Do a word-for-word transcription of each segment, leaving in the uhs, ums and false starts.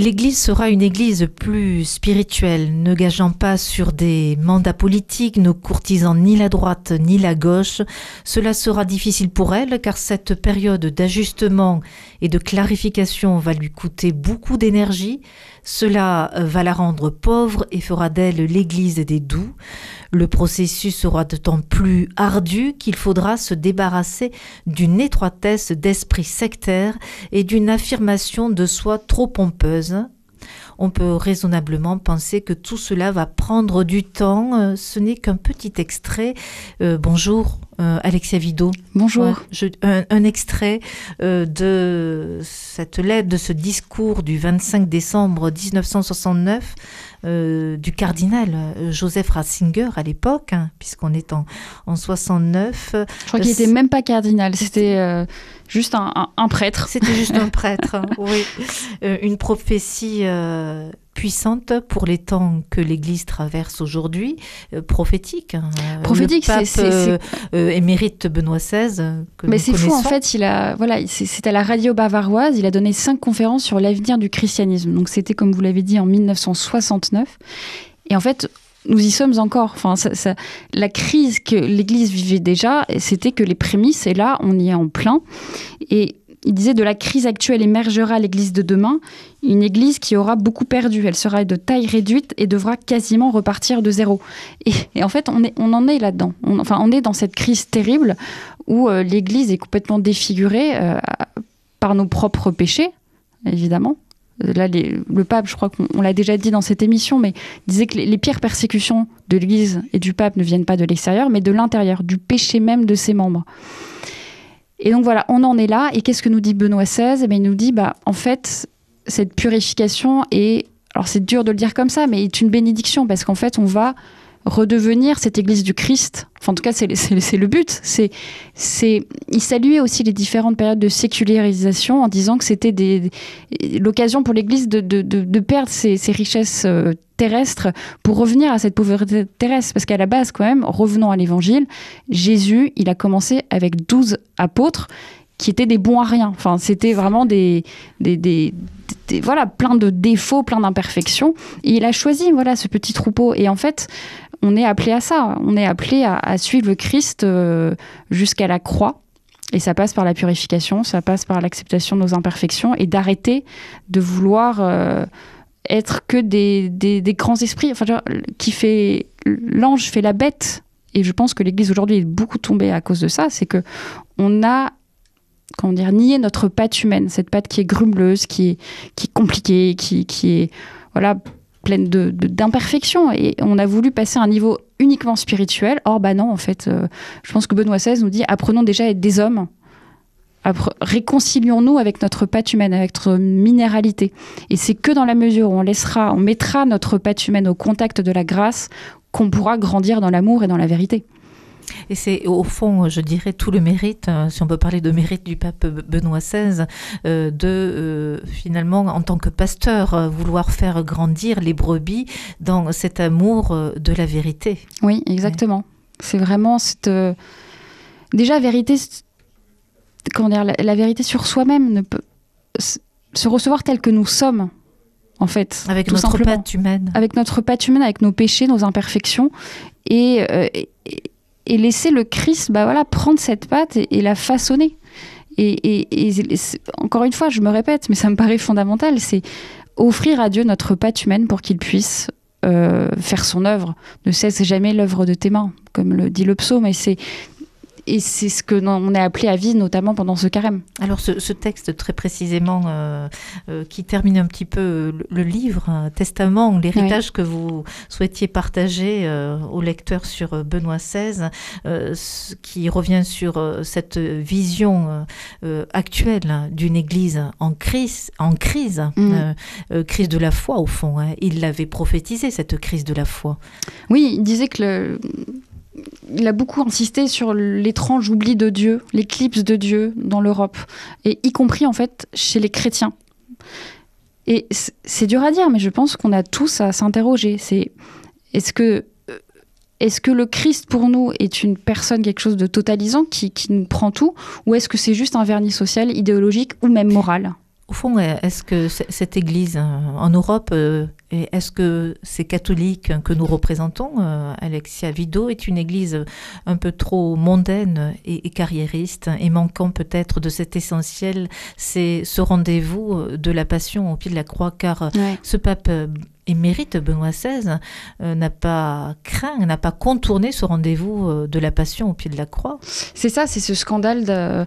L'Église sera une Église plus spirituelle, ne gageant pas sur des mandats politiques, ne courtisant ni la droite ni la gauche. Cela sera difficile pour elle, car cette période d'ajustement et de clarification va lui coûter beaucoup d'énergie. Cela va la rendre pauvre et fera d'elle l'Église des doux. Le processus sera d'autant plus ardu qu'il faudra se débarrasser d'une étroitesse d'esprit sectaire et d'une affirmation de soi trop pompeuse. On peut raisonnablement penser que tout cela va prendre du temps. Ce n'est qu'un petit extrait. Euh, bonjour, euh, Alexia Vidot. Bonjour. Ouais, je, un, un extrait euh, de cette lettre, de ce discours du vingt-cinq décembre mille neuf cent soixante-neuf euh, du cardinal Joseph Ratzinger à l'époque, hein, puisqu'on est en, en soixante-neuf. Je crois qu'il n'était même pas cardinal, c'était... Euh... Juste un, un, un prêtre. C'était juste un prêtre, hein, oui. Euh, une prophétie euh, puissante pour les temps que l'Église traverse aujourd'hui, euh, prophétique. Hein. Prophétique, c'est... Le pape euh, émérite Benoît seize, que mais c'est fou, en fait, il a, voilà, c'est à la radio bavaroise, il a donné cinq conférences sur l'avenir du christianisme. Donc c'était, comme vous l'avez dit, en mille neuf cent soixante-neuf. Et en fait... Nous y sommes encore. Enfin, ça, ça, la crise que l'Église vivait déjà, c'était que les prémices, et là, on y est en plein. Et il disait, de la crise actuelle émergera l'Église de demain, une Église qui aura beaucoup perdu. Elle sera de taille réduite et devra quasiment repartir de zéro. Et, et en fait, on, est, on en est là-dedans. On, enfin, on est dans cette crise terrible où euh, l'Église est complètement défigurée euh, par nos propres péchés, évidemment. Là, les, le pape, je crois qu'on l'a déjà dit dans cette émission, mais disait que les, les pires persécutions de l'Église et du pape ne viennent pas de l'extérieur, mais de l'intérieur, du péché même de ses membres. Et donc voilà, on en est là. Et qu'est-ce que nous dit Benoît seize? Eh bien, il nous dit, bah, en fait, cette purification est, alors c'est dur de le dire comme ça, mais est une bénédiction, parce qu'en fait, on va redevenir cette Église du Christ. Enfin, en tout cas, c'est le but. C'est, c'est... Il saluait aussi les différentes périodes de sécularisation en disant que c'était des... l'occasion pour l'Église de, de, de, de perdre ses, ses richesses euh, terrestres pour revenir à cette pauvreté terrestre. Parce qu'à la base, quand même, revenons à l'Évangile, Jésus, il a commencé avec douze apôtres qui étaient des bons à rien. Enfin, c'était vraiment des... des, des Voilà, plein de défauts, plein d'imperfections. Et il a choisi, voilà, ce petit troupeau. Et en fait, on est appelé à ça. On est appelé à, à suivre le Christ jusqu'à la croix. Et ça passe par la purification, ça passe par l'acceptation de nos imperfections et d'arrêter de vouloir euh, être que des, des, des grands esprits. Enfin, genre, qui fait, l'ange fait la bête. Et je pense que l'Église aujourd'hui est beaucoup tombée à cause de ça. C'est que on a Comment dire, nier notre patte humaine, cette patte qui est grumeuse, qui est, qui est compliquée, qui, qui est voilà, pleine de, de, d'imperfections. Et on a voulu passer à un niveau uniquement spirituel. Or, bah non, en fait, euh, je pense que Benoît seize nous dit, apprenons déjà à être des hommes. Après, réconcilions-nous avec notre patte humaine, avec notre minéralité. Et c'est que dans la mesure où on laissera, on mettra notre patte humaine au contact de la grâce, qu'on pourra grandir dans l'amour et dans la vérité. Et c'est au fond, je dirais, tout le mérite, si on peut parler de mérite du pape Benoît seize, euh, de euh, finalement, en tant que pasteur, vouloir faire grandir les brebis dans cet amour de la vérité. Oui, exactement. Ouais. C'est vraiment cette... Euh, déjà, vérité, comment dire, la, la vérité sur soi-même, ne peut se recevoir tel que nous sommes, en fait. Avec notre patte humaine. Avec notre patte humaine, avec nos péchés, nos imperfections. Et... Euh, et Et laisser le Christ, bah voilà, prendre cette pâte et, et la façonner. Et, et, et, et encore une fois, je me répète, mais ça me paraît fondamental, c'est offrir à Dieu notre pâte humaine pour qu'il puisse euh, faire son œuvre. Ne cesse jamais l'œuvre de tes mains, comme le dit le psaume. Et c'est Et c'est ce que on est appelé à vivre, notamment pendant ce carême. Alors, ce, ce texte, très précisément, euh, euh, qui termine un petit peu le, le livre, hein, Testament, l'héritage oui. que vous souhaitiez partager euh, aux lecteurs sur Benoît seize, euh, ce, qui revient sur euh, cette vision euh, actuelle d'une Église en crise, en crise, mmh. euh, euh, crise de la foi, au fond. Hein. Il l'avait prophétisé, cette crise de la foi. Oui, il disait que... le... Il a beaucoup insisté sur l'étrange oubli de Dieu, l'éclipse de Dieu dans l'Europe, et y compris en fait chez les chrétiens. Et c'est dur à dire, mais je pense qu'on a tous à s'interroger. C'est est-ce que est-ce que le Christ pour nous est une personne, quelque chose de totalisant qui, qui nous prend tout, ou est-ce que c'est juste un vernis social, idéologique ou même moral ? Au fond, est-ce que cette Église en Europe, est-ce que ces catholiques que nous représentons, Alexia Vidot, est une Église un peu trop mondaine et carriériste et manquant peut-être de cet essentiel, c'est ce rendez-vous de la Passion au pied de la croix, car ouais. ce pape émérite, Benoît seize, n'a pas craint, n'a pas contourné ce rendez-vous de la Passion au pied de la croix. C'est ça, c'est ce scandale de...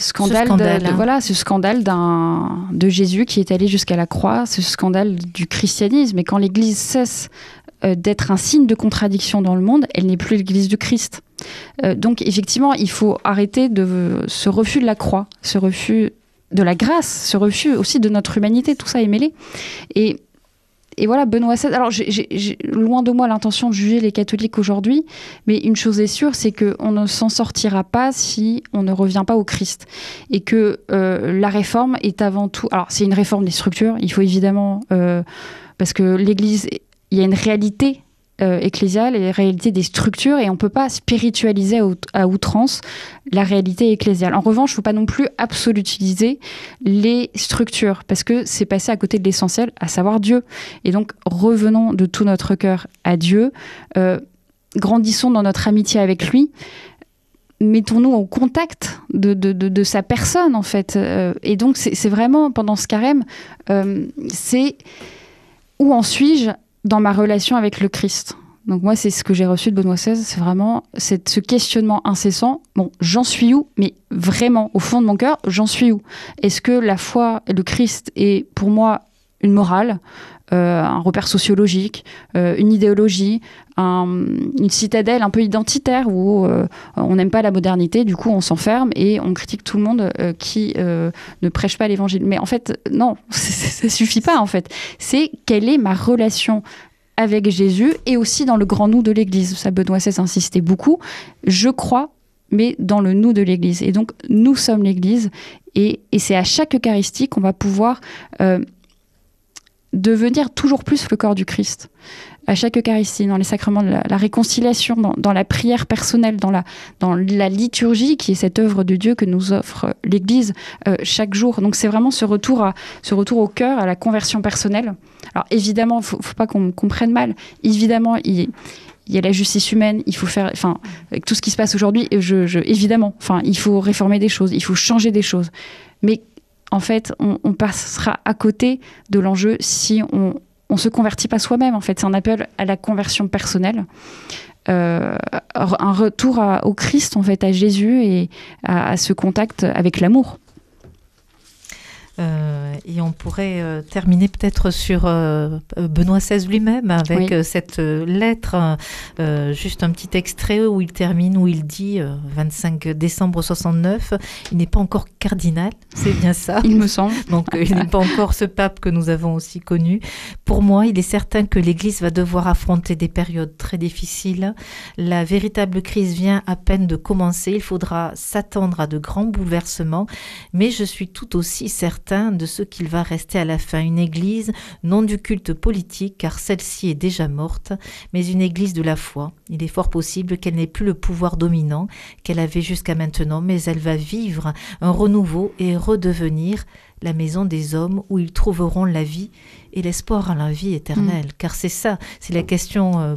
Scandale, ce scandale, de, de, hein. voilà, ce scandale d'un, de Jésus qui est allé jusqu'à la croix, ce scandale du christianisme. Et quand l'Église cesse euh, d'être un signe de contradiction dans le monde, elle n'est plus l'Église du Christ. Euh, donc effectivement, il faut arrêter de ce refus de la croix, ce refus de la grâce, ce refus aussi de notre humanité, tout ça est mêlé. Et... Et voilà, Benoît seize... Alors, j'ai, j'ai, loin de moi l'intention de juger les catholiques aujourd'hui, mais une chose est sûre, c'est qu'on ne s'en sortira pas si on ne revient pas au Christ. Et que euh, la réforme est avant tout... Alors, c'est une réforme des structures, il faut évidemment... Euh, parce que l'Église, il y a une réalité euh, ecclésiale et une réalité des structures, et on ne peut pas spiritualiser à, out- à outrance la réalité ecclésiale. En revanche, il ne faut pas non plus absolutiliser les structures, parce que c'est passé à côté de l'essentiel, à savoir Dieu. Et donc, revenons de tout notre cœur à Dieu, euh, grandissons dans notre amitié avec lui, mettons-nous au contact de, de, de, de sa personne, en fait. Euh, et donc, c'est, c'est vraiment, pendant ce carême, euh, c'est où en suis-je dans ma relation avec le Christ ? Donc moi, c'est ce que j'ai reçu de Benoît seize, c'est vraiment cette, ce questionnement incessant. Bon, j'en suis où ? Mais vraiment, au fond de mon cœur, j'en suis où ? Est-ce que la foi, le Christ est pour moi une morale, euh, un repère sociologique, euh, une idéologie, un, une citadelle un peu identitaire où euh, on n'aime pas la modernité, du coup on s'enferme et on critique tout le monde euh, qui euh, ne prêche pas l'évangile. Mais en fait, non, ça ne suffit pas en fait. C'est quelle est ma relation avec Jésus et aussi dans le grand nous de l'Église. Ça, Benoît seize insistait beaucoup. Je crois, mais dans le nous de l'Église. Et donc, nous sommes l'Église. Et, et c'est à chaque Eucharistie qu'on va pouvoir euh, devenir toujours plus le corps du Christ. À chaque Eucharistie, dans les sacrements de la, la réconciliation, dans, dans la prière personnelle, dans la, dans la liturgie qui est cette œuvre de Dieu que nous offre l'Église euh, chaque jour. Donc c'est vraiment ce retour, à, ce retour au cœur, à la conversion personnelle. Alors évidemment, il ne faut, faut pas qu'on me comprenne mal, évidemment, il, il y a la justice humaine, il faut faire... Enfin, avec tout ce qui se passe aujourd'hui, je, je, évidemment, enfin, il faut réformer des choses, il faut changer des choses. Mais en fait, on, on passera à côté de l'enjeu si on ne se convertit pas soi-même. En fait, c'est un appel à la conversion personnelle, euh, un retour à, au Christ, en fait, à Jésus et à, à ce contact avec l'amour. Euh, et on pourrait euh, terminer peut-être sur euh, Benoît seize lui-même avec oui. cette euh, lettre, euh, juste un petit extrait où il termine, où il dit euh, vingt-cinq décembre soixante-neuf, il n'est pas encore cardinal, c'est bien ça. Il me semble. Donc euh, il n'est pas encore ce pape que nous avons aussi connu. Pour moi, il est certain que l'Église va devoir affronter des périodes très difficiles. La véritable crise vient à peine de commencer, il faudra s'attendre à de grands bouleversements, mais je suis tout aussi certaine de ce qu'il va rester à la fin, une église non du culte politique, car celle-ci est déjà morte, mais une église de la foi. Il est fort possible qu'elle n'ait plus le pouvoir dominant qu'elle avait jusqu'à maintenant, mais elle va vivre un renouveau et redevenir la maison des hommes où ils trouveront la vie et l'espoir à la vie éternelle. Mmh. Car c'est ça, c'est la question euh,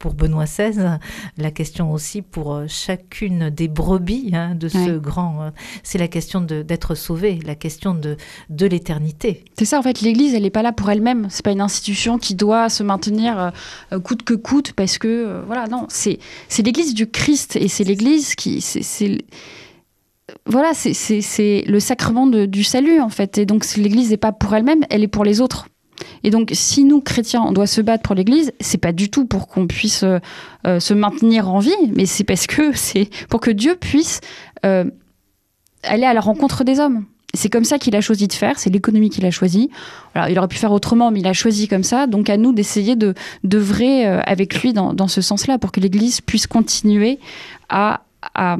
pour Benoît seize, la question aussi pour chacune des brebis hein, de ce ouais. grand, c'est la question de, d'être sauvé, la question de, de l'éternité. C'est ça en fait, l'Église elle n'est pas là pour elle-même, c'est pas une institution qui doit se maintenir euh, coûte que coûte parce que, euh, voilà, non, c'est, c'est l'Église du Christ et c'est l'Église qui... C'est, c'est... Voilà, c'est, c'est, c'est le sacrement de, du salut en fait, et donc l'Église n'est pas pour elle-même, elle est pour les autres. Et donc, si nous, chrétiens, on doit se battre pour l'Église, c'est pas du tout pour qu'on puisse euh, se maintenir en vie, mais c'est parce que c'est pour que Dieu puisse euh, aller à la rencontre des hommes. C'est comme ça qu'il a choisi de faire, c'est l'économie qu'il a choisi. Alors, il aurait pu faire autrement, mais il a choisi comme ça. Donc, à nous d'essayer de, d'œuvrer avec lui dans, dans ce sens-là, pour que l'Église puisse continuer à, à,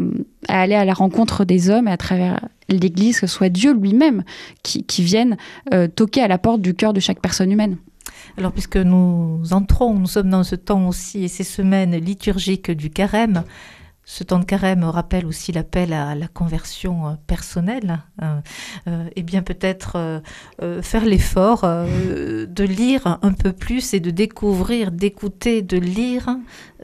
à aller à la rencontre des hommes et à travers... l'Église, que ce soit Dieu lui-même qui, qui vienne euh, toquer à la porte du cœur de chaque personne humaine. Alors, puisque nous entrons, nous sommes dans ce temps aussi et ces semaines liturgiques du carême, Ce temps de carême rappelle aussi l'appel à la conversion personnelle. Euh, euh, et bien peut-être euh, euh, faire l'effort euh, de lire un peu plus et de découvrir, d'écouter, de lire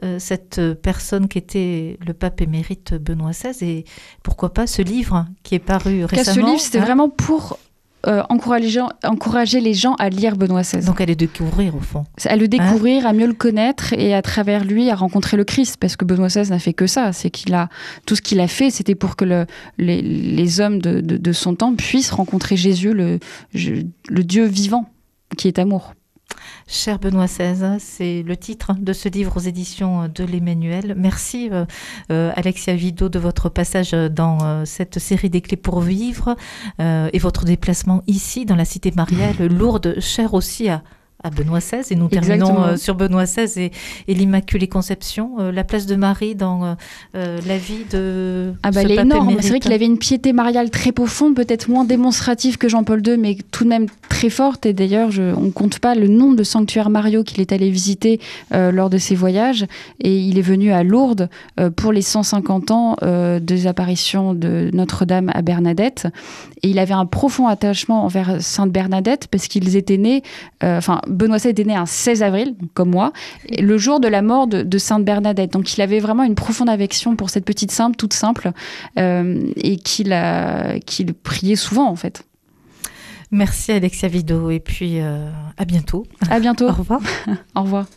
euh, cette personne qui était le pape émérite Benoît seize. Et pourquoi pas ce livre qui est paru récemment. Ce livre, c'était hein. vraiment pour... Euh, encourager, encourager les gens à lire Benoît seize. Donc à le découvrir au fond. À le découvrir, hein? à mieux le connaître et à travers lui à rencontrer le Christ, parce que Benoît seize n'a fait que ça. C'est qu'il a tout ce qu'il a fait, c'était pour que le, les, les hommes de, de, de son temps puissent rencontrer Jésus, le, le Dieu vivant qui est amour. Cher Benoît seize, c'est le titre de ce livre aux éditions de l'Emmanuel. Merci euh, Alexia Vidot de votre passage dans euh, cette série des clés pour vivre euh, et votre déplacement ici dans la cité mariale, lourde, chère aussi à, à Benoît seize. Et nous Exactement. terminons euh, sur Benoît seize et, et l'Immaculée Conception, euh, la place de Marie dans euh, la vie de ah bah, ce pape émérite. C'est vrai qu'il avait une piété mariale très profonde, peut-être moins démonstrative que Jean-Paul deux, mais tout de même très forte. Et d'ailleurs, je, on ne compte pas le nombre de sanctuaires mariaux qu'il est allé visiter euh, lors de ses voyages. Et il est venu à Lourdes euh, pour les cent cinquante ans euh, des apparitions de Notre-Dame à Bernadette. Et il avait un profond attachement envers Sainte Bernadette, parce qu'ils étaient nés... Enfin, euh, Benoît seize était né un seize avril, comme moi, le jour de la mort de, de Sainte Bernadette. Donc, il avait vraiment une profonde affection pour cette petite sainte, toute simple, euh, et qu'il a, qu'il priait souvent, en fait. Merci Alexia Vidot, et puis euh, à bientôt. À bientôt. Au revoir. Au revoir.